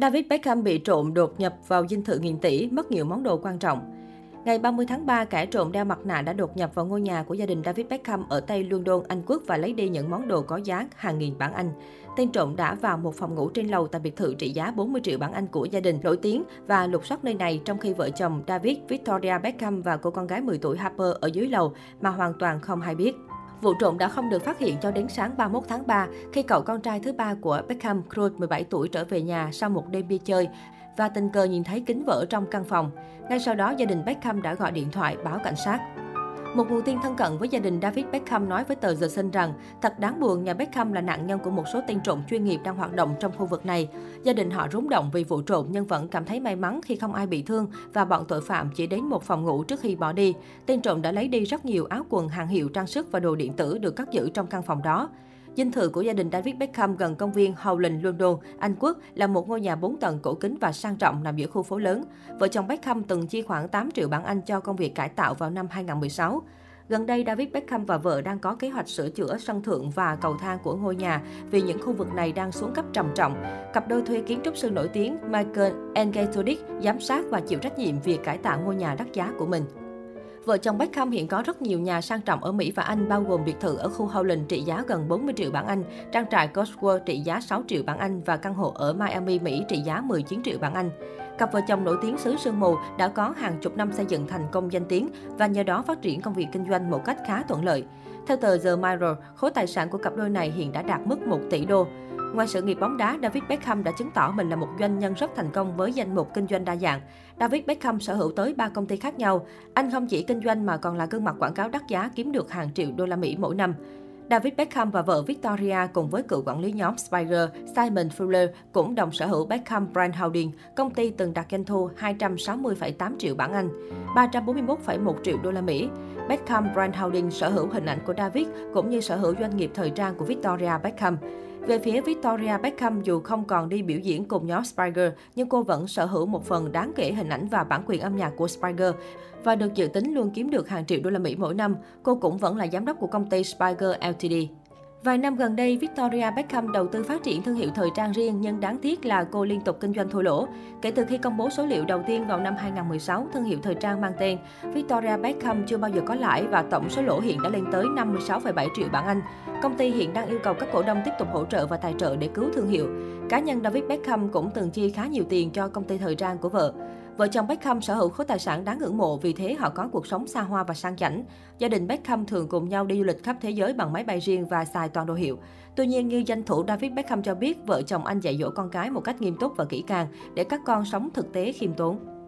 David Beckham bị trộm đột nhập vào dinh thự nghìn tỷ, mất nhiều món đồ quan trọng. Ngày 30 tháng 3, kẻ trộm đeo mặt nạ đã đột nhập vào ngôi nhà của gia đình David Beckham ở Tây London, Anh Quốc và lấy đi những món đồ có giá hàng nghìn bảng Anh. Tên trộm đã vào một phòng ngủ trên lầu tại biệt thự trị giá 40 triệu bảng Anh của gia đình nổi tiếng và lục soát nơi này trong khi vợ chồng David, Victoria Beckham và cô con gái 10 tuổi Harper ở dưới lầu mà hoàn toàn không hay biết. Vụ trộm đã không được phát hiện cho đến sáng 31 tháng 3 khi cậu con trai thứ ba của Beckham, Cruz, 17 tuổi trở về nhà sau một đêm đi chơi và tình cờ nhìn thấy kính vỡ trong căn phòng. Ngay sau đó, gia đình Beckham đã gọi điện thoại báo cảnh sát. Một nguồn tin thân cận với gia đình David Beckham nói với tờ The Sun rằng thật đáng buồn, nhà Beckham là nạn nhân của một số tên trộm chuyên nghiệp đang hoạt động trong khu vực này. Gia đình họ rúng động vì vụ trộm nhưng vẫn cảm thấy may mắn khi không ai bị thương và bọn tội phạm chỉ đến một phòng ngủ trước khi bỏ đi. Tên trộm đã lấy đi rất nhiều áo quần, hàng hiệu, trang sức và đồ điện tử được cất giữ trong căn phòng đó. Dinh thự của gia đình David Beckham gần công viên Holland, London, Anh Quốc là một ngôi nhà 4 tầng cổ kính và sang trọng nằm giữa khu phố lớn. Vợ chồng Beckham từng chi khoảng 8 triệu bảng Anh cho công việc cải tạo vào năm 2016. Gần đây, David Beckham và vợ đang có kế hoạch sửa chữa sân thượng và cầu thang của ngôi nhà vì những khu vực này đang xuống cấp trầm trọng. Cặp đôi thuê kiến trúc sư nổi tiếng Michael n Gaitodic giám sát và chịu trách nhiệm việc cải tạo ngôi nhà đắt giá của mình. Vợ chồng Beckham hiện có rất nhiều nhà sang trọng ở Mỹ và Anh, bao gồm biệt thự ở khu Holland trị giá gần 40 triệu bảng Anh, trang trại Ghost trị giá 6 triệu bảng Anh và căn hộ ở Miami, Mỹ trị giá 19 triệu bảng Anh. Cặp vợ chồng nổi tiếng xứ sương mù đã có hàng chục năm xây dựng thành công danh tiếng và nhờ đó phát triển công việc kinh doanh một cách khá thuận lợi. Theo tờ The Mirror, khối tài sản của cặp đôi này hiện đã đạt mức 1 tỷ đô. Ngoài sự nghiệp bóng đá, David Beckham đã chứng tỏ mình là một doanh nhân rất thành công với danh mục kinh doanh đa dạng. David Beckham sở hữu tới 3 công ty khác nhau. Anh không chỉ kinh doanh mà còn là gương mặt quảng cáo đắt giá kiếm được hàng triệu đô la Mỹ mỗi năm. David Beckham và vợ Victoria cùng với cựu quản lý nhóm Spider, Simon Fuller cũng đồng sở hữu Beckham Brand Holding, công ty từng đạt doanh thu 260,8 triệu bảng Anh, 341,1 triệu đô la Mỹ. Beckham Brand Holding sở hữu hình ảnh của David cũng như sở hữu doanh nghiệp thời trang của Victoria Beckham. Về phía Victoria Beckham, dù không còn đi biểu diễn cùng nhóm Spider, nhưng cô vẫn sở hữu một phần đáng kể hình ảnh và bản quyền âm nhạc của Spider và được dự tính luôn kiếm được hàng triệu đô la Mỹ mỗi năm. Cô cũng vẫn là giám đốc của công ty Spice Girls LTD. Vài năm gần đây, Victoria Beckham đầu tư phát triển thương hiệu thời trang riêng nhưng đáng tiếc là cô liên tục kinh doanh thua lỗ. Kể từ khi công bố số liệu đầu tiên vào năm 2016, thương hiệu thời trang mang tên Victoria Beckham chưa bao giờ có lãi và tổng số lỗ hiện đã lên tới 56,7 triệu bảng Anh. Công ty hiện đang yêu cầu các cổ đông tiếp tục hỗ trợ và tài trợ để cứu thương hiệu. Cá nhân David Beckham cũng từng chi khá nhiều tiền cho công ty thời trang của vợ. Vợ chồng Beckham sở hữu khối tài sản đáng ngưỡng mộ, vì thế họ có cuộc sống xa hoa và sang chảnh. Gia đình Beckham thường cùng nhau đi du lịch khắp thế giới bằng máy bay riêng và xài toàn đồ hiệu. Tuy nhiên, như danh thủ David Beckham cho biết, vợ chồng anh dạy dỗ con cái một cách nghiêm túc và kỹ càng để các con sống thực tế khiêm tốn.